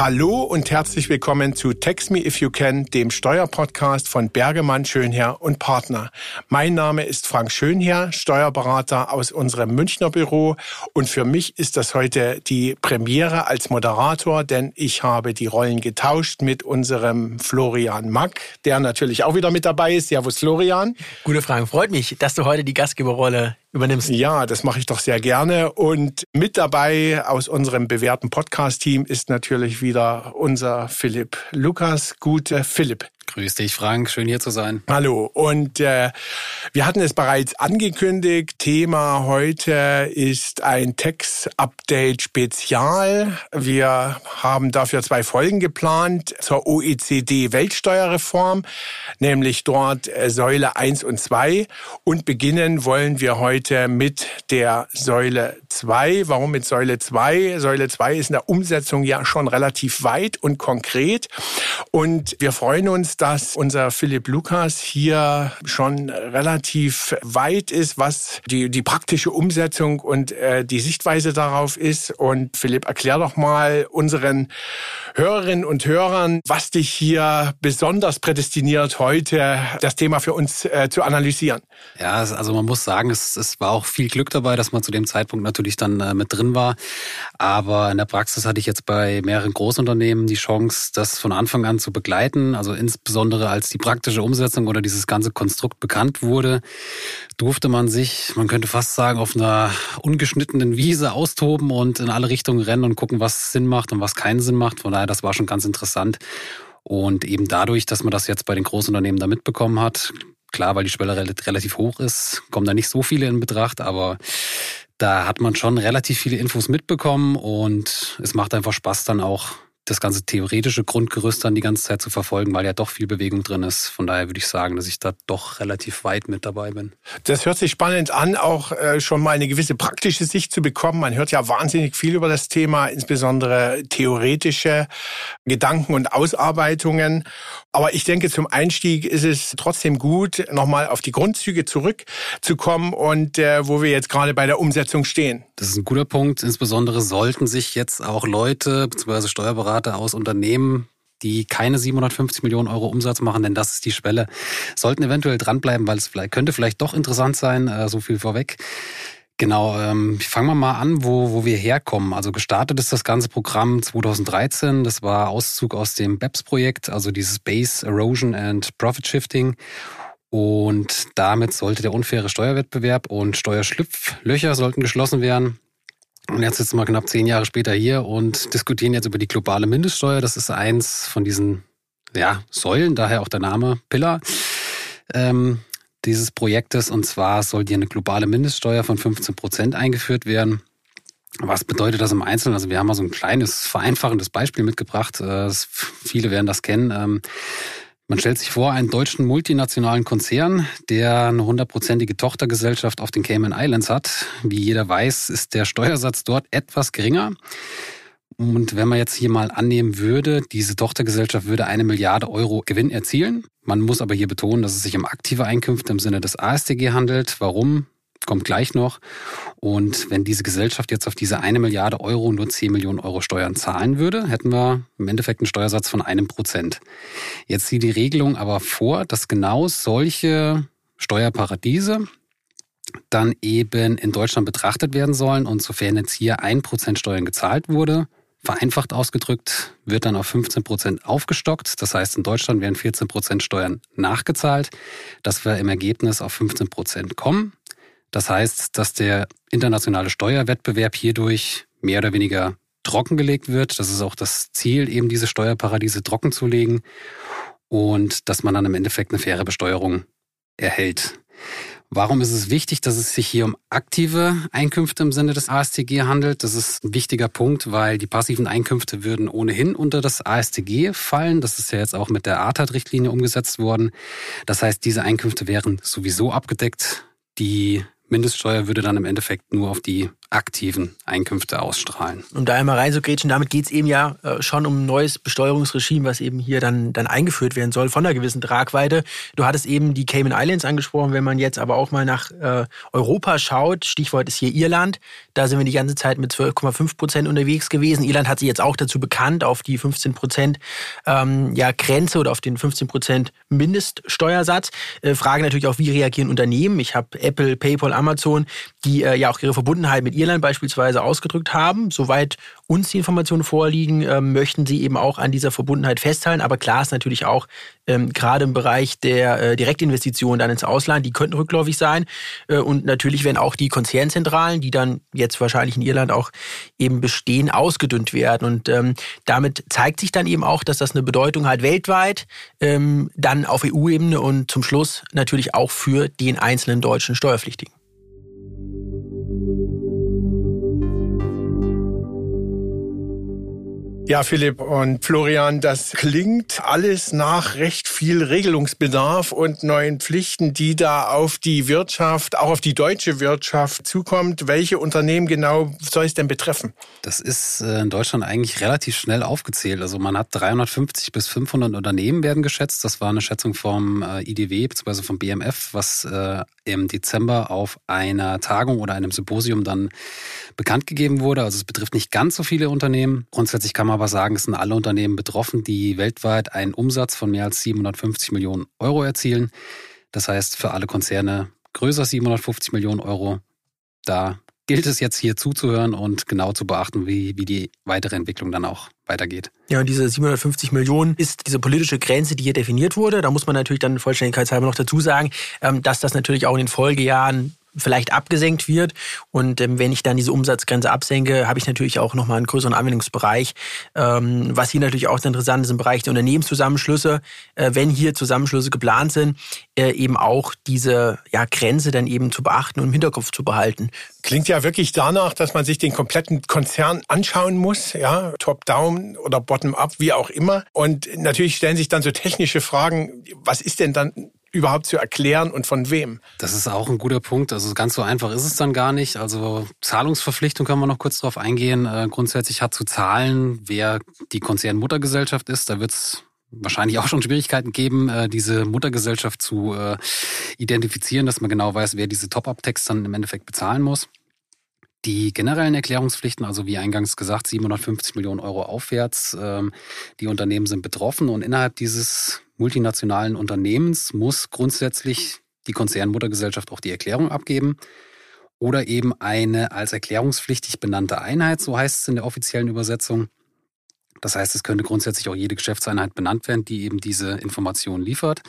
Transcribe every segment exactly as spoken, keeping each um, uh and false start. Hallo und herzlich willkommen zu Tax Me If You Can, dem Steuerpodcast von Bergemann Schönherr und Partner. Mein Name ist Frank Schönherr, Steuerberater aus unserem Münchner Büro, und für mich ist das heute die Premiere als Moderator, denn ich habe die Rollen getauscht mit unserem Florian Mack, der natürlich auch wieder mit dabei ist. Servus Florian. Gute Fragen, freut mich, dass du heute die Gastgeberrolle übernimmst. Ja, das mache ich doch sehr gerne. Und mit dabei aus unserem bewährten Podcast-Team ist natürlich wieder unser Philipp Lukas. Gute Philipp. Grüß dich, Frank. Schön, hier zu sein. Hallo. Und äh, wir hatten es bereits angekündigt. Thema heute ist ein Tax-Update-Spezial. Wir haben dafür zwei Folgen geplant zur O E C D-Weltsteuerreform, nämlich dort Säule eins und zwei. Und beginnen wollen wir heute mit der Säule zwei. Warum mit Säule zwei? Säule zwei ist in der Umsetzung ja schon relativ weit und konkret. Und wir freuen uns, dass unser Philipp Lukas hier schon relativ weit ist, was die, die praktische Umsetzung und äh, die Sichtweise darauf ist. Und Philipp, erklär doch mal unseren Hörerinnen und Hörern, was dich hier besonders prädestiniert, heute das Thema für uns äh, zu analysieren. Ja, also man muss sagen, es, es war auch viel Glück dabei, dass man zu dem Zeitpunkt natürlich dann äh, mit drin war. Aber in der Praxis hatte ich jetzt bei mehreren Großunternehmen die Chance, das von Anfang an zu begleiten. Also insbesondere Insbesondere als die praktische Umsetzung oder dieses ganze Konstrukt bekannt wurde, durfte man sich, man könnte fast sagen, auf einer ungeschnittenen Wiese austoben und in alle Richtungen rennen und gucken, was Sinn macht und was keinen Sinn macht. Von daher, das war schon ganz interessant. Und eben dadurch, dass man das jetzt bei den Großunternehmen da mitbekommen hat, klar, weil die Schwelle relativ hoch ist, kommen da nicht so viele in Betracht, aber da hat man schon relativ viele Infos mitbekommen und es macht einfach Spaß, dann auch das ganze theoretische Grundgerüst dann die ganze Zeit zu verfolgen, weil ja doch viel Bewegung drin ist. Von daher würde ich sagen, dass ich da doch relativ weit mit dabei bin. Das hört sich spannend an, auch schon mal eine gewisse praktische Sicht zu bekommen. Man hört ja wahnsinnig viel über das Thema, insbesondere theoretische Gedanken und Ausarbeitungen. Aber ich denke, zum Einstieg ist es trotzdem gut, nochmal auf die Grundzüge zurückzukommen und äh, wo wir jetzt gerade bei der Umsetzung stehen. Das ist ein guter Punkt. Insbesondere sollten sich jetzt auch Leute bzw. Steuerberater aus Unternehmen, die keine siebenhundertfünfzig Millionen Euro Umsatz machen, denn das ist die Schwelle, sollten eventuell dranbleiben, weil es vielleicht, könnte vielleicht doch interessant sein, äh, so viel vorweg. Genau, ähm, fangen wir mal an, wo, wo wir herkommen. Also gestartet ist das ganze Programm zweitausenddreizehn, das war Auszug aus dem B E P S-Projekt, also dieses Base Erosion and Profit Shifting. Und damit sollte der unfaire Steuerwettbewerb und Steuerschlupflöcher sollten geschlossen werden. Und jetzt sitzen wir knapp zehn Jahre später hier und diskutieren jetzt über die globale Mindeststeuer. Das ist eins von diesen ja, Säulen, daher auch der Name Pillar ähm, dieses Projektes. Und zwar soll hier eine globale Mindeststeuer von fünfzehn Prozent eingeführt werden. Was bedeutet das im Einzelnen? Also wir haben mal so ein kleines, vereinfachendes Beispiel mitgebracht. Äh, viele werden das kennen. Ähm, Man stellt sich vor, einen deutschen multinationalen Konzern, der eine hundertprozentige Tochtergesellschaft auf den Cayman Islands hat. Wie jeder weiß, ist der Steuersatz dort etwas geringer. Und wenn man jetzt hier mal annehmen würde, diese Tochtergesellschaft würde eine Milliarde Euro Gewinn erzielen. Man muss aber hier betonen, dass es sich um aktive Einkünfte im Sinne des A S t G handelt. Warum? Kommt gleich noch. Und wenn diese Gesellschaft jetzt auf diese eine Milliarde Euro nur zehn Millionen Euro Steuern zahlen würde, hätten wir im Endeffekt einen Steuersatz von einem Prozent. Jetzt sieht die Regelung aber vor, dass genau solche Steuerparadiese dann eben in Deutschland betrachtet werden sollen. Und sofern jetzt hier ein Prozent Steuern gezahlt wurde, vereinfacht ausgedrückt, wird dann auf fünfzehn Prozent aufgestockt. Das heißt, in Deutschland werden vierzehn Prozent Steuern nachgezahlt, dass wir im Ergebnis auf fünfzehn Prozent kommen. Das heißt, dass der internationale Steuerwettbewerb hierdurch mehr oder weniger trockengelegt wird. Das ist auch das Ziel, eben diese Steuerparadiese trocken zu legen und dass man dann im Endeffekt eine faire Besteuerung erhält. Warum ist es wichtig, dass es sich hier um aktive Einkünfte im Sinne des A S t G handelt? Das ist ein wichtiger Punkt, weil die passiven Einkünfte würden ohnehin unter das A S t G fallen. Das ist ja jetzt auch mit der A T A T-Richtlinie umgesetzt worden. Das heißt, diese Einkünfte wären sowieso abgedeckt. Die Mindeststeuer würde dann im Endeffekt nur auf die aktiven Einkünfte ausstrahlen. Um da einmal reinzugrätschen, damit geht es eben ja äh, schon um ein neues Besteuerungsregime, was eben hier dann, dann eingeführt werden soll von einer gewissen Tragweite. Du hattest eben die Cayman Islands angesprochen, wenn man jetzt aber auch mal nach äh, Europa schaut, Stichwort ist hier Irland, da sind wir die ganze Zeit mit zwölf Komma fünf Prozent unterwegs gewesen. Irland hat sich jetzt auch dazu bekannt, auf die fünfzehn Prozent ähm, ja, Grenze oder auf den fünfzehn Prozent Mindeststeuersatz. Äh, Frage natürlich auch, wie reagieren Unternehmen? Ich habe Apple, Paypal, Amazon, die äh, ja auch ihre Verbundenheit mit Irland beispielsweise ausgedrückt haben. Soweit uns die Informationen vorliegen, äh, möchten sie eben auch an dieser Verbundenheit festhalten. Aber klar ist natürlich auch, ähm, gerade im Bereich der äh, Direktinvestitionen dann ins Ausland, die könnten rückläufig sein. Äh, und natürlich werden auch die Konzernzentralen, die dann jetzt wahrscheinlich in Irland auch eben bestehen, ausgedünnt werden. Und ähm, damit zeigt sich dann eben auch, dass das eine Bedeutung hat weltweit, ähm, dann auf E U-Ebene und zum Schluss natürlich auch für den einzelnen deutschen Steuerpflichtigen. Ja, Philipp und Florian, das klingt alles nach recht viel Regelungsbedarf und neuen Pflichten, die da auf die Wirtschaft, auch auf die deutsche Wirtschaft zukommt. Welche Unternehmen genau soll es denn betreffen? Das ist in Deutschland eigentlich relativ schnell aufgezählt. Also man hat dreihundertfünfzig bis fünfhundert Unternehmen werden geschätzt. Das war eine Schätzung vom I D W bzw. vom B M F, was im Dezember auf einer Tagung oder einem Symposium dann bekannt gegeben wurde. Also es betrifft nicht ganz so viele Unternehmen. Grundsätzlich kann man aber sagen, es sind alle Unternehmen betroffen, die weltweit einen Umsatz von mehr als siebenhundertfünfzig Millionen Euro erzielen. Das heißt, für alle Konzerne größer siebenhundertfünfzig Millionen Euro, da gilt es jetzt hier zuzuhören und genau zu beachten, wie, wie die weitere Entwicklung dann auch weitergeht. Ja, und diese siebenhundertfünfzig Millionen ist diese politische Grenze, die hier definiert wurde. Da muss man natürlich dann vollständigkeitshalber noch dazu sagen, dass das natürlich auch in den Folgejahren vielleicht abgesenkt wird. Und ähm, wenn ich dann diese Umsatzgrenze absenke, habe ich natürlich auch nochmal einen größeren Anwendungsbereich. Ähm, was hier natürlich auch interessant ist im Bereich der Unternehmenszusammenschlüsse, äh, wenn hier Zusammenschlüsse geplant sind, äh, eben auch diese ja, Grenze dann eben zu beachten und im Hinterkopf zu behalten. Klingt ja wirklich danach, dass man sich den kompletten Konzern anschauen muss, ja, top-down oder bottom-up, wie auch immer. Und natürlich stellen sich dann so technische Fragen, was ist denn dann überhaupt zu erklären und von wem? Das ist auch ein guter Punkt. Also ganz so einfach ist es dann gar nicht. Also Zahlungsverpflichtung können wir noch kurz drauf eingehen. Äh, grundsätzlich hat zu zahlen, wer die Konzernmuttergesellschaft ist. Da wird es wahrscheinlich auch schon Schwierigkeiten geben, äh, diese Muttergesellschaft zu äh, identifizieren, dass man genau weiß, wer diese Top-Up-Tax dann im Endeffekt bezahlen muss. Die generellen Erklärungspflichten, also wie eingangs gesagt, siebenhundertfünfzig Millionen Euro aufwärts. Ähm, die Unternehmen sind betroffen und innerhalb dieses multinationalen Unternehmens muss grundsätzlich die Konzernmuttergesellschaft auch die Erklärung abgeben oder eben eine als erklärungspflichtig benannte Einheit, so heißt es in der offiziellen Übersetzung. Das heißt, es könnte grundsätzlich auch jede Geschäftseinheit benannt werden, die eben diese Informationen liefert.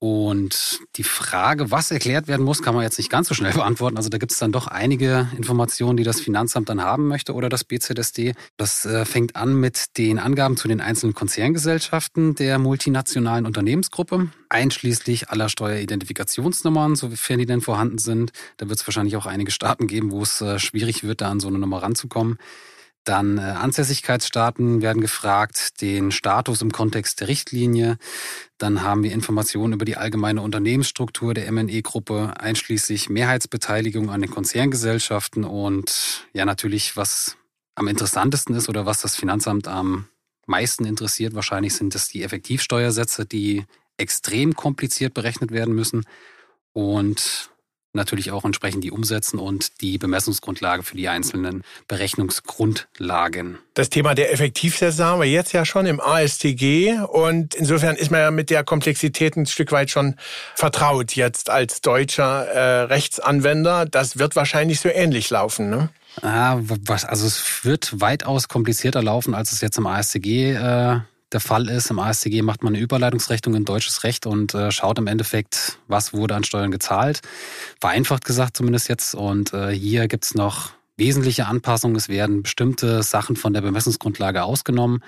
Und die Frage, was erklärt werden muss, kann man jetzt nicht ganz so schnell beantworten. Also da gibt es dann doch einige Informationen, die das Finanzamt dann haben möchte oder das B Z S D. Das äh, fängt an mit den Angaben zu den einzelnen Konzerngesellschaften der multinationalen Unternehmensgruppe, einschließlich aller Steueridentifikationsnummern, sofern die denn vorhanden sind. Da wird es wahrscheinlich auch einige Staaten geben, wo es äh, schwierig wird, da an so eine Nummer ranzukommen. Dann äh, Ansässigkeitsstaaten werden gefragt, den Status im Kontext der Richtlinie. Dann haben wir Informationen über die allgemeine Unternehmensstruktur der M N E-Gruppe, einschließlich Mehrheitsbeteiligung an den Konzerngesellschaften und ja natürlich, was am interessantesten ist oder was das Finanzamt am meisten interessiert, wahrscheinlich sind es die Effektivsteuersätze, die extrem kompliziert berechnet werden müssen und natürlich auch entsprechend die Umsätze und die Bemessungsgrundlage für die einzelnen Berechnungsgrundlagen. Das Thema der Effektivsätze haben wir jetzt ja schon im A S T G und insofern ist man ja mit der Komplexität ein Stück weit schon vertraut jetzt als deutscher äh, Rechtsanwender. Das wird wahrscheinlich so ähnlich laufen, ne? Ah, was, also es wird weitaus komplizierter laufen, als es jetzt im A S T G äh der Fall ist. Im A S T G macht man eine Überleitungsrechnung in deutsches Recht und äh, schaut im Endeffekt, was wurde an Steuern gezahlt. Vereinfacht gesagt zumindest jetzt. Und äh, hier gibt es noch wesentliche Anpassungen. Es werden bestimmte Sachen von der Bemessungsgrundlage ausgenommen.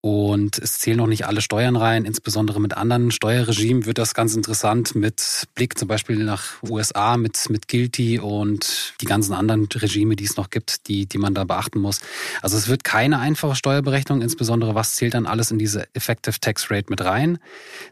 Und es zählen noch nicht alle Steuern rein. Insbesondere mit anderen Steuerregimen wird das ganz interessant mit Blick zum Beispiel nach U S A, mit, mit Gilti und die ganzen anderen Regime, die es noch gibt, die, die man da beachten muss. Also es wird keine einfache Steuerberechnung, insbesondere was zählt dann alles in diese Effective Tax Rate mit rein.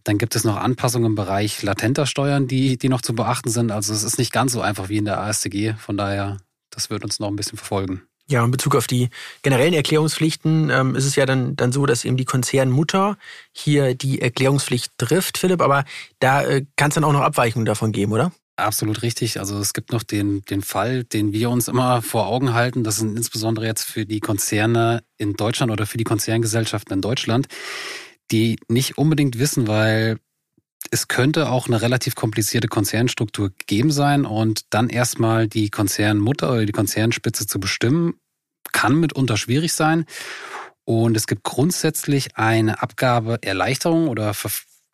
Dann gibt es noch Anpassungen im Bereich latenter Steuern, die, die noch zu beachten sind. Also es ist nicht ganz so einfach wie in der A S T G, von daher... das wird uns noch ein bisschen verfolgen. Ja, in Bezug auf die generellen Erklärungspflichten ähm, ist es ja dann, dann so, dass eben die Konzernmutter hier die Erklärungspflicht trifft, Philipp. Aber da äh, kann es dann auch noch Abweichungen davon geben, oder? Absolut richtig. Also es gibt noch den, den Fall, den wir uns immer vor Augen halten. Das sind insbesondere jetzt für die Konzerne in Deutschland oder für die Konzerngesellschaften in Deutschland, die nicht unbedingt wissen, weil es könnte auch eine relativ komplizierte Konzernstruktur gegeben sein und dann erstmal die Konzernmutter oder die Konzernspitze zu bestimmen, kann mitunter schwierig sein. Und es gibt grundsätzlich eine Abgabeerleichterung oder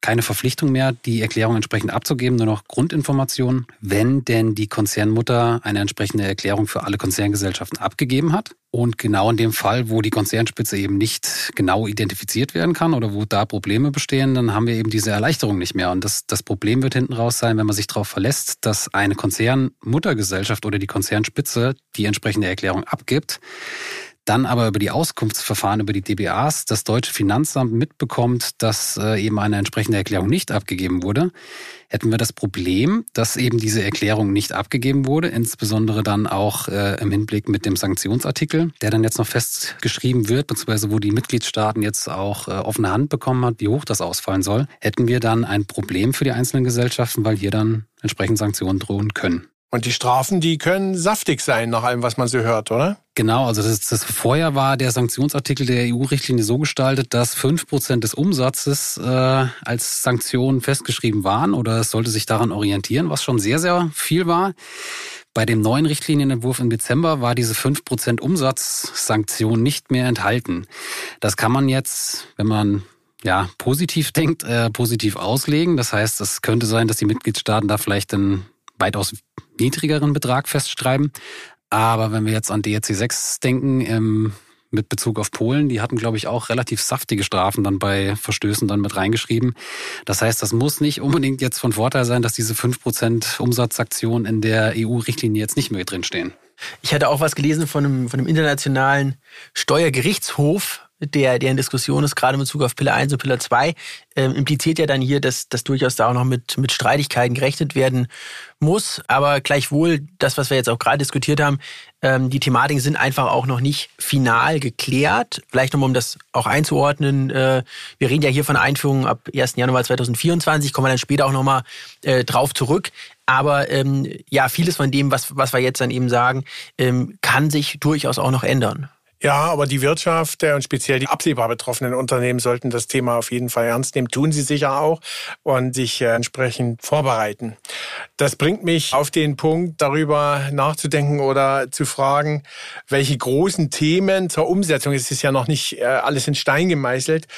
keine Verpflichtung mehr, die Erklärung entsprechend abzugeben, nur noch Grundinformationen, wenn denn die Konzernmutter eine entsprechende Erklärung für alle Konzerngesellschaften abgegeben hat. Und genau in dem Fall, wo die Konzernspitze eben nicht genau identifiziert werden kann oder wo da Probleme bestehen, dann haben wir eben diese Erleichterung nicht mehr. Und das, das Problem wird hinten raus sein, wenn man sich darauf verlässt, dass eine Konzernmuttergesellschaft oder die Konzernspitze die entsprechende Erklärung abgibt, dann aber über die Auskunftsverfahren, über die D B As, das deutsche Finanzamt mitbekommt, dass eben eine entsprechende Erklärung nicht abgegeben wurde. Hätten wir das Problem, dass eben diese Erklärung nicht abgegeben wurde, insbesondere dann auch äh, im Hinblick mit dem Sanktionsartikel, der dann jetzt noch festgeschrieben wird, beziehungsweise wo die Mitgliedstaaten jetzt auch äh, offene Hand bekommen hat, wie hoch das ausfallen soll, hätten wir dann ein Problem für die einzelnen Gesellschaften, weil hier dann entsprechend Sanktionen drohen können. Und die Strafen, die können saftig sein, nach allem, was man so hört, oder? Genau, also das, das vorher war der Sanktionsartikel der E U-Richtlinie so gestaltet, dass fünf Prozent des Umsatzes äh, als Sanktionen festgeschrieben waren oder es sollte sich daran orientieren, was schon sehr, sehr viel war. Bei dem neuen Richtlinienentwurf im Dezember war diese fünf Prozent Umsatzsanktion nicht mehr enthalten. Das kann man jetzt, wenn man ja positiv denkt, äh, positiv auslegen. Das heißt, es könnte sein, dass die Mitgliedstaaten da vielleicht dann weitaus niedrigeren Betrag festschreiben. Aber wenn wir jetzt an D A C sechs denken, ähm, mit Bezug auf Polen, die hatten, glaube ich, auch relativ saftige Strafen dann bei Verstößen dann mit reingeschrieben. Das heißt, das muss nicht unbedingt jetzt von Vorteil sein, dass diese fünf Prozent Umsatzsanktionen in der E U-Richtlinie jetzt nicht mehr drinstehen. Ich hatte auch was gelesen von einem, von einem internationalen Steuergerichtshof, der, der in Diskussion ist, gerade in Bezug auf Pillar eins und Pillar zwei, äh, impliziert ja dann hier, dass das durchaus da auch noch mit, mit Streitigkeiten gerechnet werden muss. Aber gleichwohl, das, was wir jetzt auch gerade diskutiert haben, ähm, die Thematiken sind einfach auch noch nicht final geklärt. Vielleicht nochmal, um das auch einzuordnen, äh, wir reden ja hier von Einführung ab ersten Januar zweitausendvierundzwanzig, kommen wir dann später auch nochmal äh, drauf zurück. Aber ähm, ja, vieles von dem, was, was wir jetzt dann eben sagen, ähm, kann sich durchaus auch noch ändern. Ja, aber die Wirtschaft und speziell die absehbar betroffenen Unternehmen sollten das Thema auf jeden Fall ernst nehmen. Tun sie sicher auch und sich entsprechend vorbereiten. Das bringt mich auf den Punkt, darüber nachzudenken oder zu fragen, welche großen Themen zur Umsetzung, es ist ja noch nicht alles in Stein gemeißelt,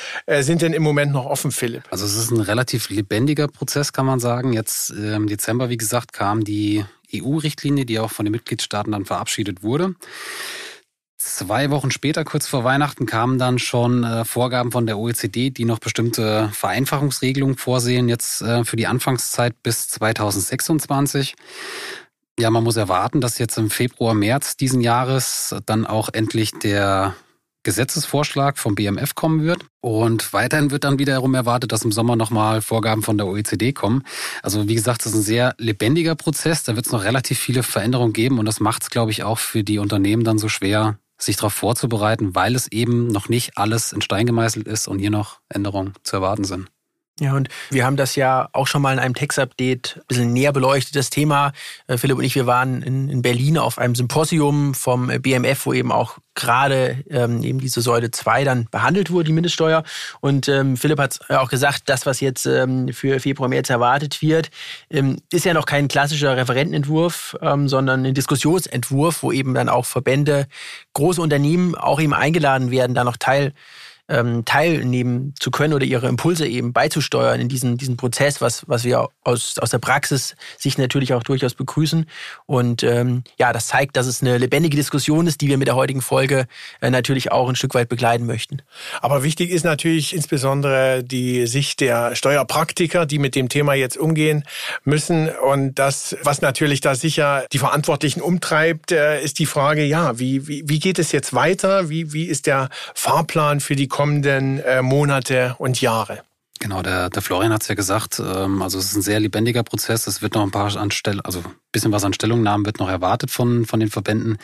sind denn im Moment noch offen, Philipp? Also es ist ein relativ lebendiger Prozess, kann man sagen. Jetzt im Dezember, wie gesagt, kam die E U-Richtlinie, die auch von den Mitgliedstaaten dann verabschiedet wurde. Zwei Wochen später, kurz vor Weihnachten, kamen dann schon äh, Vorgaben von der O E C D, die noch bestimmte Vereinfachungsregelungen vorsehen, jetzt äh, für die Anfangszeit bis zweitausendsechsundzwanzig. Ja, man muss erwarten, dass jetzt im Februar, März diesen Jahres dann auch endlich der Gesetzesvorschlag vom B M F kommen wird. Und weiterhin wird dann wiederum erwartet, dass im Sommer nochmal Vorgaben von der O E C D kommen. Also wie gesagt, das ist ein sehr lebendiger Prozess. Da wird es noch relativ viele Veränderungen geben. Und das macht es, glaube ich, auch für die Unternehmen dann so schwer, sich darauf vorzubereiten, weil es eben noch nicht alles in Stein gemeißelt ist und hier noch Änderungen zu erwarten sind. Ja, und wir haben das ja auch schon mal in einem Tax-Update ein bisschen näher beleuchtet, das Thema. Philipp und ich, wir waren in Berlin auf einem Symposium vom B M F, wo eben auch gerade ähm, eben diese Säule zwei dann behandelt wurde, die Mindeststeuer. Und ähm, Philipp hat auch gesagt, das, was jetzt ähm, für Februar, März erwartet wird, ähm, ist ja noch kein klassischer Referentenentwurf, ähm, sondern ein Diskussionsentwurf, wo eben dann auch Verbände, große Unternehmen auch eben eingeladen werden, da noch Teil teilnehmen zu können oder ihre Impulse eben beizusteuern in diesen, diesen Prozess, was, was wir aus, aus der Praxis sich natürlich auch durchaus begrüßen. Und ähm, ja, das zeigt, dass es eine lebendige Diskussion ist, die wir mit der heutigen Folge äh, natürlich auch ein Stück weit begleiten möchten. Aber wichtig ist natürlich insbesondere die Sicht der Steuerpraktiker, die mit dem Thema jetzt umgehen müssen. Und das, was natürlich da sicher die Verantwortlichen umtreibt, äh, ist die Frage, ja, wie, wie, wie geht es jetzt weiter? Wie, wie ist der Fahrplan für die kommenden äh, Monate und Jahre. Genau, der, der Florian hat es ja gesagt, ähm, also es ist ein sehr lebendiger Prozess, es wird noch ein paar Anstell, also ein bisschen was an Stellungnahmen wird noch erwartet von, von den Verbänden.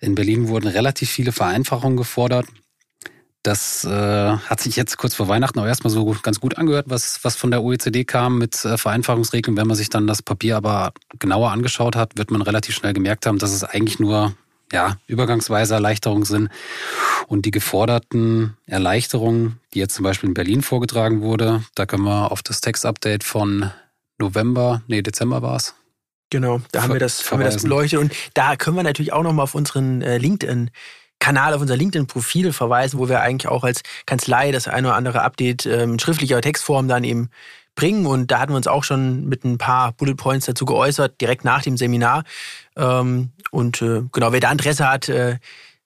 In Berlin wurden relativ viele Vereinfachungen gefordert. Das äh, hat sich jetzt kurz vor Weihnachten auch erstmal so ganz gut angehört, was, was von der O E C D kam mit äh, Vereinfachungsregeln. Wenn man sich dann das Papier aber genauer angeschaut hat, wird man relativ schnell gemerkt haben, dass es eigentlich nur ja, übergangsweise Erleichterungen sind. Und die geforderten Erleichterungen, die jetzt zum Beispiel in Berlin vorgetragen wurde, da können wir auf das Textupdate von November, nee, Dezember war es. Genau, da haben wir, das, haben wir das beleuchtet. Und da können wir natürlich auch nochmal auf unseren äh, LinkedIn Kanal auf unser LinkedIn-Profil verweisen, wo wir eigentlich auch als Kanzlei das eine oder andere Update in schriftlicher Textform dann eben bringen. Und da hatten wir uns auch schon mit ein paar Bullet Points dazu geäußert, direkt nach dem Seminar. Und genau, wer da Interesse hat,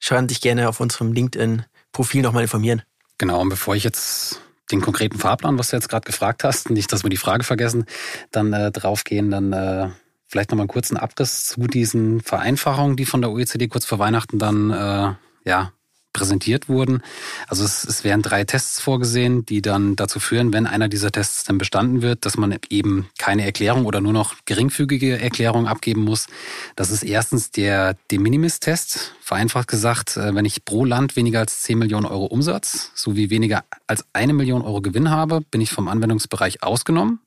kann sich gerne auf unserem LinkedIn-Profil nochmal informieren. Genau, und bevor ich jetzt den konkreten Fahrplan, was du jetzt gerade gefragt hast, nicht, dass wir die Frage vergessen, dann äh, draufgehen, dann... Äh Vielleicht nochmal einen kurzen Abriss zu diesen Vereinfachungen, die von der O E C D kurz vor Weihnachten dann äh, ja, präsentiert wurden. Also es, es werden drei Tests vorgesehen, die dann dazu führen, wenn einer dieser Tests dann bestanden wird, dass man eben keine Erklärung oder nur noch geringfügige Erklärung abgeben muss. Das ist erstens der De Minimis-Test. Vereinfacht gesagt, wenn ich pro Land weniger als zehn Millionen Euro Umsatz sowie weniger als eine Million Euro Gewinn habe, bin ich vom Anwendungsbereich ausgenommen.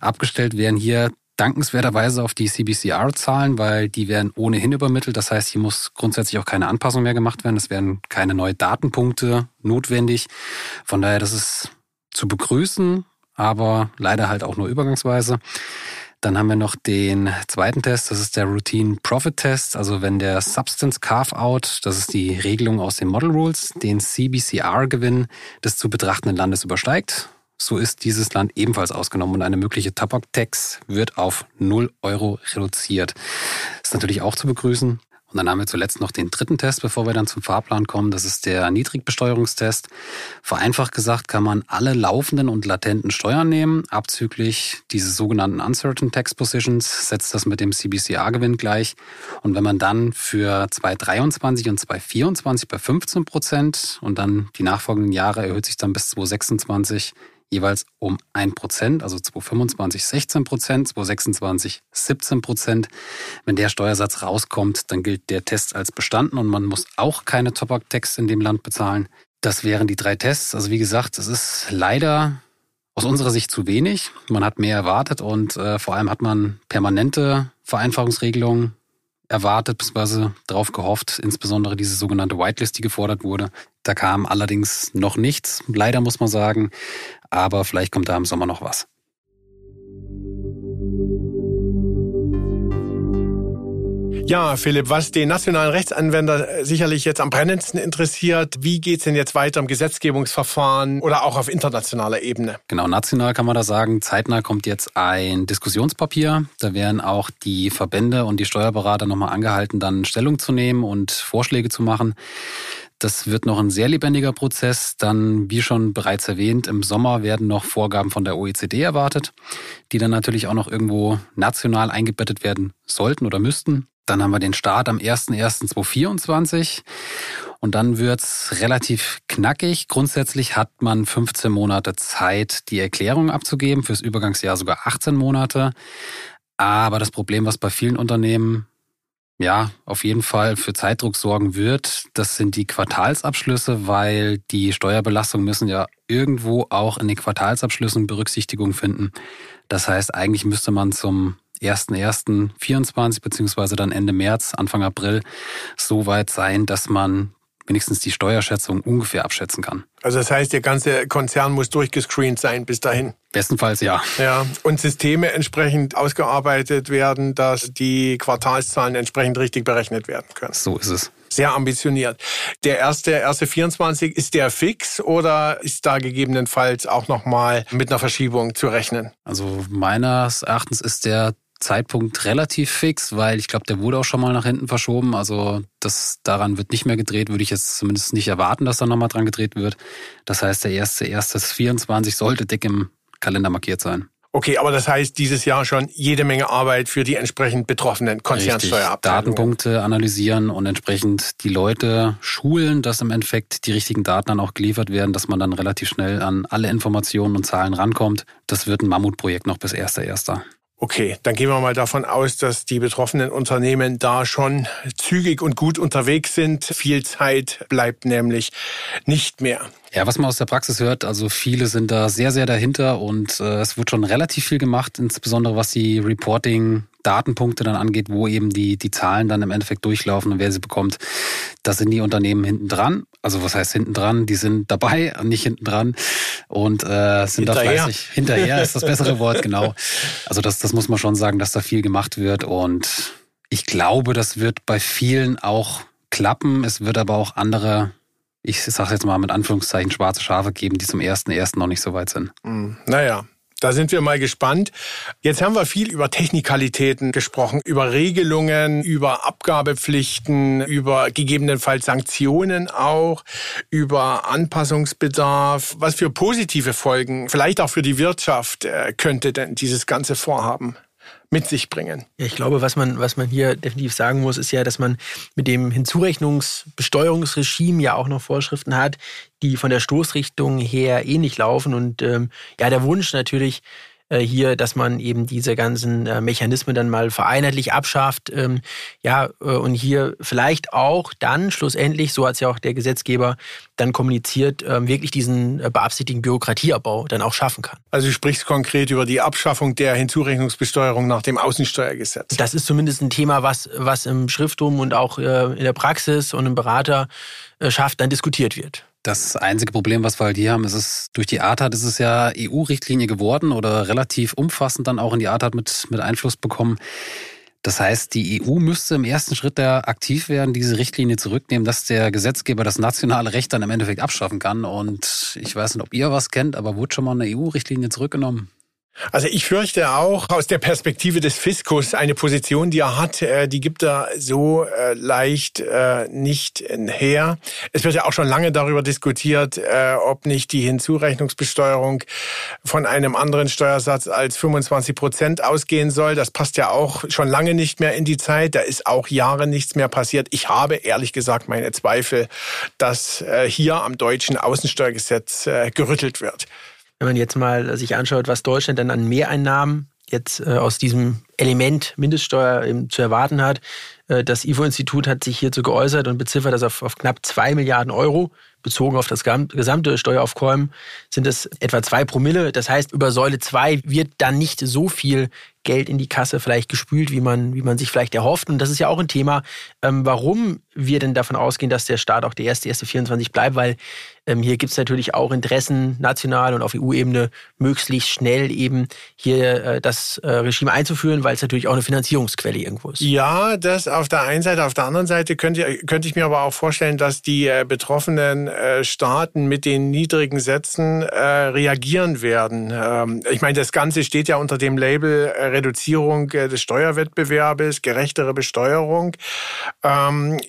Abgestellt werden hier dankenswerterweise auf die C B C R-Zahlen, weil die werden ohnehin übermittelt. Das heißt, hier muss grundsätzlich auch keine Anpassung mehr gemacht werden. Es werden keine neuen Datenpunkte notwendig. Von daher, das ist zu begrüßen, aber leider halt auch nur übergangsweise. Dann haben wir noch den zweiten Test, das ist der Routine Profit Test. Also wenn der Substance Carve-Out, das ist die Regelung aus den Model Rules, den C B C R-Gewinn des zu betrachtenden Landes übersteigt, so ist dieses Land ebenfalls ausgenommen und eine mögliche Tabak-Tax wird auf null Euro reduziert. Das ist natürlich auch zu begrüßen. Und dann haben wir zuletzt noch den dritten Test, bevor wir dann zum Fahrplan kommen. Das ist der Niedrigbesteuerungstest. Vereinfacht gesagt kann man alle laufenden und latenten Steuern nehmen, abzüglich dieses sogenannten Uncertain Tax Positions, setzt das mit dem C B C R-Gewinn gleich. Und wenn man dann für zwanzig dreiundzwanzig und zwanzig vierundzwanzig bei fünfzehn Prozent und dann die nachfolgenden Jahre erhöht sich dann bis zwanzig sechsundzwanzig jeweils um ein Prozent, also zwanzig fünfundzwanzig sechzehn Prozent, zwanzig sechsundzwanzig siebzehn Prozent. Wenn der Steuersatz rauskommt, dann gilt der Test als bestanden und man muss auch keine Top-Up-Tax in dem Land bezahlen. Das wären die drei Tests. Also wie gesagt, es ist leider aus unserer Sicht zu wenig. Man hat mehr erwartet und äh, vor allem hat man permanente Vereinfachungsregelungen erwartet bzw. darauf gehofft, insbesondere diese sogenannte Whitelist, die gefordert wurde. Da kam allerdings noch nichts, leider muss man sagen, aber vielleicht kommt da im Sommer noch was. Ja, Philipp, was den nationalen Rechtsanwender sicherlich jetzt am brennendsten interessiert, wie geht's denn jetzt weiter im Gesetzgebungsverfahren oder auch auf internationaler Ebene? Genau, national kann man da sagen, zeitnah kommt jetzt ein Diskussionspapier. Da werden auch die Verbände und die Steuerberater nochmal angehalten, dann Stellung zu nehmen und Vorschläge zu machen. Das wird noch ein sehr lebendiger Prozess. Dann, wie schon bereits erwähnt, im Sommer werden noch Vorgaben von der O E C D erwartet, die dann natürlich auch noch irgendwo national eingebettet werden sollten oder müssten. Dann haben wir den Start am erster erster zweitausendvierundzwanzig und dann wird's relativ knackig. Grundsätzlich hat man fünfzehn Monate Zeit, die Erklärung abzugeben, fürs Übergangsjahr sogar achtzehn Monate. Aber das Problem, was bei vielen Unternehmen ja auf jeden Fall für Zeitdruck sorgen wird, das sind die Quartalsabschlüsse, weil die Steuerbelastungen müssen ja irgendwo auch in den Quartalsabschlüssen Berücksichtigung finden. Das heißt, eigentlich müsste man zum erster erster vierundzwanzig beziehungsweise dann Ende März, Anfang April so weit sein, dass man wenigstens die Steuerschätzung ungefähr abschätzen kann. Also das heißt, der ganze Konzern muss durchgescreent sein bis dahin? Bestenfalls ja. Ja. Und Systeme entsprechend ausgearbeitet werden, dass die Quartalszahlen entsprechend richtig berechnet werden können. So ist es. Sehr ambitioniert. Der erste, erster vierundzwanzig, ist der fix oder ist da gegebenenfalls auch nochmal mit einer Verschiebung zu rechnen? Also meines Erachtens ist der Zeitpunkt relativ fix, weil ich glaube, der wurde auch schon mal nach hinten verschoben. Also das, daran wird nicht mehr gedreht, würde ich jetzt zumindest nicht erwarten, dass da nochmal dran gedreht wird. Das heißt, der erste erste vierundzwanzig sollte dick im Kalender markiert sein. Okay, aber das heißt dieses Jahr schon jede Menge Arbeit für die entsprechend betroffenen Konzernsteuerabteilungen. Datenpunkte analysieren und entsprechend die Leute schulen, dass im Endeffekt die richtigen Daten dann auch geliefert werden, dass man dann relativ schnell an alle Informationen und Zahlen rankommt. Das wird ein Mammutprojekt noch bis erster erster Okay, dann gehen wir mal davon aus, dass die betroffenen Unternehmen da schon zügig und gut unterwegs sind. Viel Zeit bleibt nämlich nicht mehr. Ja, was man aus der Praxis hört, also viele sind da sehr, sehr dahinter und äh, es wird schon relativ viel gemacht, insbesondere was die Reporting-Datenpunkte dann angeht, wo eben die, die Zahlen dann im Endeffekt durchlaufen und wer sie bekommt. Da sind die Unternehmen hinten dran. Also was heißt hinten dran? Die sind dabei, nicht hinten dran und äh, sind da fleißig. Hinterher ist das bessere Wort, genau. Also das, das muss man schon sagen, dass da viel gemacht wird und ich glaube, das wird bei vielen auch klappen. Es wird aber auch andere, ich sage jetzt mal mit Anführungszeichen, schwarze Schafe geben, die zum ersten ersten noch nicht so weit sind. Mm, naja. Da sind wir mal gespannt. Jetzt haben wir viel über Technikalitäten gesprochen, über Regelungen, über Abgabepflichten, über gegebenenfalls Sanktionen auch, über Anpassungsbedarf. Was für positive Folgen, vielleicht auch für die Wirtschaft, könnte denn dieses ganze Vorhaben mit sich bringen? Ja, ich glaube, was man, was man hier definitiv sagen muss, ist ja, dass man mit dem Hinzurechnungsbesteuerungsregime ja auch noch Vorschriften hat, die von der Stoßrichtung her ähnlich laufen. Und ähm, ja, der Wunsch natürlich äh, hier, dass man eben diese ganzen äh, Mechanismen dann mal vereinheitlich abschafft. Ähm, ja, äh, und hier vielleicht auch dann schlussendlich, so hat es ja auch der Gesetzgeber dann kommuniziert, äh, wirklich diesen äh, beabsichtigten Bürokratieabbau dann auch schaffen kann. Also du sprichst konkret über die Abschaffung der Hinzurechnungsbesteuerung nach dem Außensteuergesetz. Das ist zumindest ein Thema, was, was im Schrifttum und auch äh, in der Praxis und im Beraterschaft dann diskutiert wird. Das einzige Problem, was wir halt hier haben, ist es, durch die ATAT ist es ja E U-Richtlinie geworden oder relativ umfassend dann auch in die ATAT mit, mit Einfluss bekommen. Das heißt, die E U müsste im ersten Schritt da aktiv werden, diese Richtlinie zurücknehmen, dass der Gesetzgeber das nationale Recht dann im Endeffekt abschaffen kann. Und ich weiß nicht, ob ihr was kennt, aber wurde schon mal eine E U-Richtlinie zurückgenommen? Also ich fürchte auch aus der Perspektive des Fiskus eine Position, die er hat, die gibt er so leicht nicht her. Es wird ja auch schon lange darüber diskutiert, ob nicht die Hinzurechnungsbesteuerung von einem anderen Steuersatz als fünfundzwanzig Prozent ausgehen soll. Das passt ja auch schon lange nicht mehr in die Zeit. Da ist auch Jahre nichts mehr passiert. Ich habe ehrlich gesagt meine Zweifel, dass hier am deutschen Außensteuergesetz gerüttelt wird. Wenn man jetzt mal sich anschaut, was Deutschland dann an Mehreinnahmen jetzt äh, aus diesem Element Mindeststeuer eben zu erwarten hat. Äh, das I F O-Institut hat sich hierzu geäußert und beziffert das auf, auf knapp zwei Milliarden Euro. Bezogen auf das gesamte Steueraufkommen sind es etwa zwei Promille. Das heißt, über Säule zwei wird dann nicht so viel Geld in die Kasse vielleicht gespült, wie man, wie man sich vielleicht erhofft. Und das ist ja auch ein Thema, ähm, warum wir denn davon ausgehen, dass der Staat auch der erste erste vierundzwanzig bleibt, weil ähm, hier gibt es natürlich auch Interessen, national und auf E U-Ebene möglichst schnell eben hier äh, das äh, Regime einzuführen, weil es natürlich auch eine Finanzierungsquelle irgendwo ist. Ja, das auf der einen Seite. Auf der anderen Seite könnte, könnte ich mir aber auch vorstellen, dass die äh, betroffenen äh, Staaten mit den niedrigen Sätzen äh, reagieren werden. Ähm, ich meine, das Ganze steht ja unter dem Label äh, Reduzierung des Steuerwettbewerbes, gerechtere Besteuerung.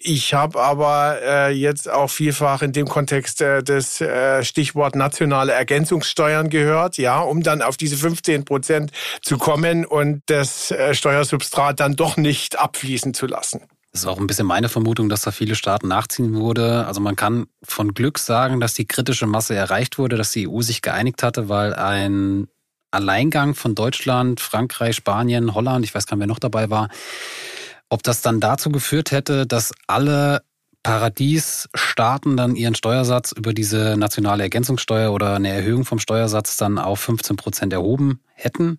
Ich habe aber jetzt auch vielfach in dem Kontext das Stichwort nationale Ergänzungssteuern gehört, ja, um dann auf diese fünfzehn Prozent zu kommen und das Steuersubstrat dann doch nicht abfließen zu lassen. Das ist auch ein bisschen meine Vermutung, dass da viele Staaten nachziehen wurde. Also man kann von Glück sagen, dass die kritische Masse erreicht wurde, dass die E U sich geeinigt hatte, weil ein Alleingang von Deutschland, Frankreich, Spanien, Holland, ich weiß gar nicht, wer noch dabei war, ob das dann dazu geführt hätte, dass alle Paradiesstaaten dann ihren Steuersatz über diese nationale Ergänzungssteuer oder eine Erhöhung vom Steuersatz dann auf fünfzehn Prozent erhoben hätten.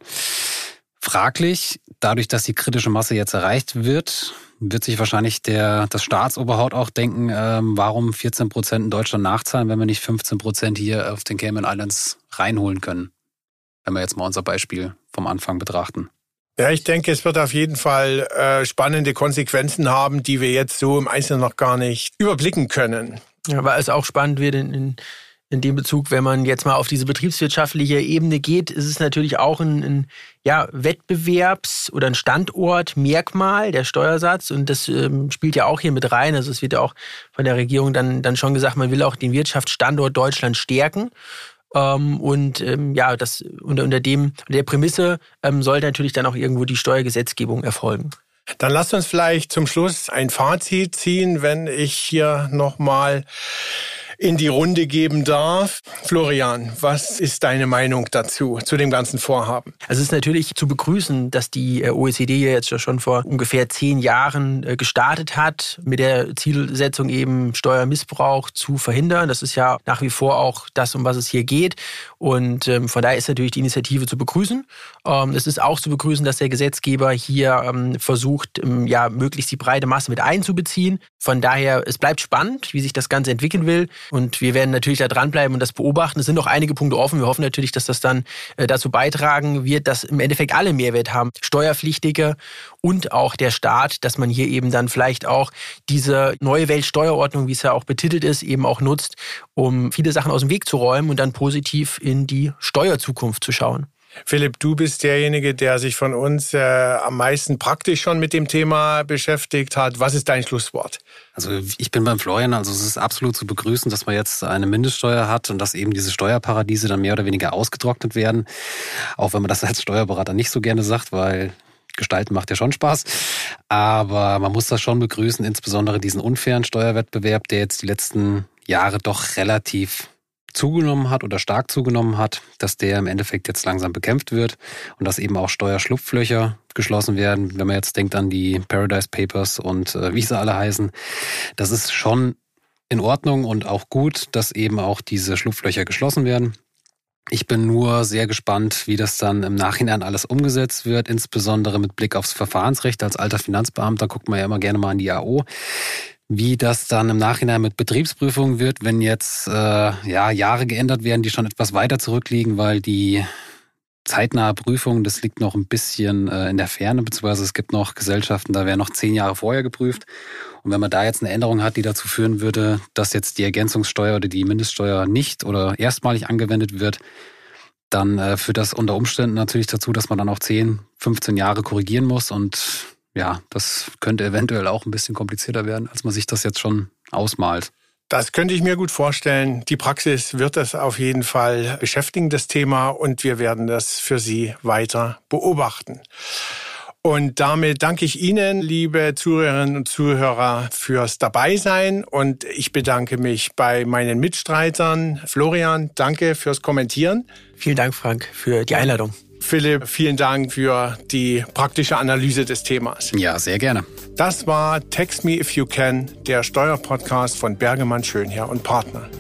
Fraglich, dadurch, dass die kritische Masse jetzt erreicht wird, wird sich wahrscheinlich der, das Staatsoberhaupt auch denken, ähm, warum vierzehn Prozent in Deutschland nachzahlen, wenn wir nicht fünfzehn Prozent hier auf den Cayman Islands reinholen können. Wenn wir jetzt mal unser Beispiel vom Anfang betrachten. Ja, ich denke, es wird auf jeden Fall äh, spannende Konsequenzen haben, die wir jetzt so im Einzelnen noch gar nicht überblicken können. Ja, weil es auch spannend wird in, in, in dem Bezug, wenn man jetzt mal auf diese betriebswirtschaftliche Ebene geht, ist es natürlich auch ein, ein ja, Wettbewerbs- oder ein Standortmerkmal, der Steuersatz. Und das ähm, spielt ja auch hier mit rein. Also es wird ja auch von der Regierung dann, dann schon gesagt, man will auch den Wirtschaftsstandort Deutschland stärken. Ähm, und ähm, ja, das unter, unter dem, unter der Prämisse ähm, sollte natürlich dann auch irgendwo die Steuergesetzgebung erfolgen. Dann lasst uns vielleicht zum Schluss ein Fazit ziehen, wenn ich hier nochmal in die Runde geben darf. Florian, was ist deine Meinung dazu, zu dem ganzen Vorhaben? Also es ist natürlich zu begrüßen, dass die O E C D jetzt schon vor ungefähr zehn Jahren gestartet hat, mit der Zielsetzung eben Steuermissbrauch zu verhindern. Das ist ja nach wie vor auch das, um was es hier geht. Und von daher ist natürlich die Initiative zu begrüßen. Es ist auch zu begrüßen, dass der Gesetzgeber hier versucht, ja, möglichst die breite Masse mit einzubeziehen. Von daher, es bleibt spannend, wie sich das Ganze entwickeln will. Und wir werden natürlich da dranbleiben und das beobachten. Es sind noch einige Punkte offen. Wir hoffen natürlich, dass das dann dazu beitragen wird, dass im Endeffekt alle Mehrwert haben. Steuerpflichtige und auch der Staat, dass man hier eben dann vielleicht auch diese neue Weltsteuerordnung, wie es ja auch betitelt ist, eben auch nutzt, um viele Sachen aus dem Weg zu räumen und dann positiv in die Steuerzukunft zu schauen. Philipp, du bist derjenige, der sich von uns äh, am meisten praktisch schon mit dem Thema beschäftigt hat. Was ist dein Schlusswort? Also ich bin beim Florian, also es ist absolut zu begrüßen, dass man jetzt eine Mindeststeuer hat und dass eben diese Steuerparadiese dann mehr oder weniger ausgetrocknet werden. Auch wenn man das als Steuerberater nicht so gerne sagt, weil Gestalten macht ja schon Spaß. Aber man muss das schon begrüßen, insbesondere diesen unfairen Steuerwettbewerb, der jetzt die letzten Jahre doch relativ zugenommen hat oder stark zugenommen hat, dass der im Endeffekt jetzt langsam bekämpft wird und dass eben auch Steuerschlupflöcher geschlossen werden. Wenn man jetzt denkt an die Paradise Papers und äh, wie sie alle heißen, das ist schon in Ordnung und auch gut, dass eben auch diese Schlupflöcher geschlossen werden. Ich bin nur sehr gespannt, wie das dann im Nachhinein alles umgesetzt wird, insbesondere mit Blick aufs Verfahrensrecht. Als alter Finanzbeamter guckt man ja immer gerne mal in die A O. Wie das dann im Nachhinein mit Betriebsprüfungen wird, wenn jetzt äh, ja, Jahre geändert werden, die schon etwas weiter zurückliegen, weil die zeitnahe Prüfung, das liegt noch ein bisschen äh, in der Ferne, beziehungsweise es gibt noch Gesellschaften, da wäre noch zehn Jahre vorher geprüft. Und wenn man da jetzt eine Änderung hat, die dazu führen würde, dass jetzt die Ergänzungssteuer oder die Mindeststeuer nicht oder erstmalig angewendet wird, dann äh, führt das unter Umständen natürlich dazu, dass man dann auch zehn, fünfzehn Jahre korrigieren muss und ja, das könnte eventuell auch ein bisschen komplizierter werden, als man sich das jetzt schon ausmalt. Das könnte ich mir gut vorstellen. Die Praxis wird das auf jeden Fall beschäftigen, das Thema, und wir werden das für Sie weiter beobachten. Und damit danke ich Ihnen, liebe Zuhörerinnen und Zuhörer, fürs Dabeisein. Und ich bedanke mich bei meinen Mitstreitern. Florian, danke fürs Kommentieren. Vielen Dank, Frank, für die Einladung. Philipp, vielen Dank für die praktische Analyse des Themas. Ja, sehr gerne. Das war Tax Me If You Can, der Steuerpodcast von Bergemann Schönherr und Partner.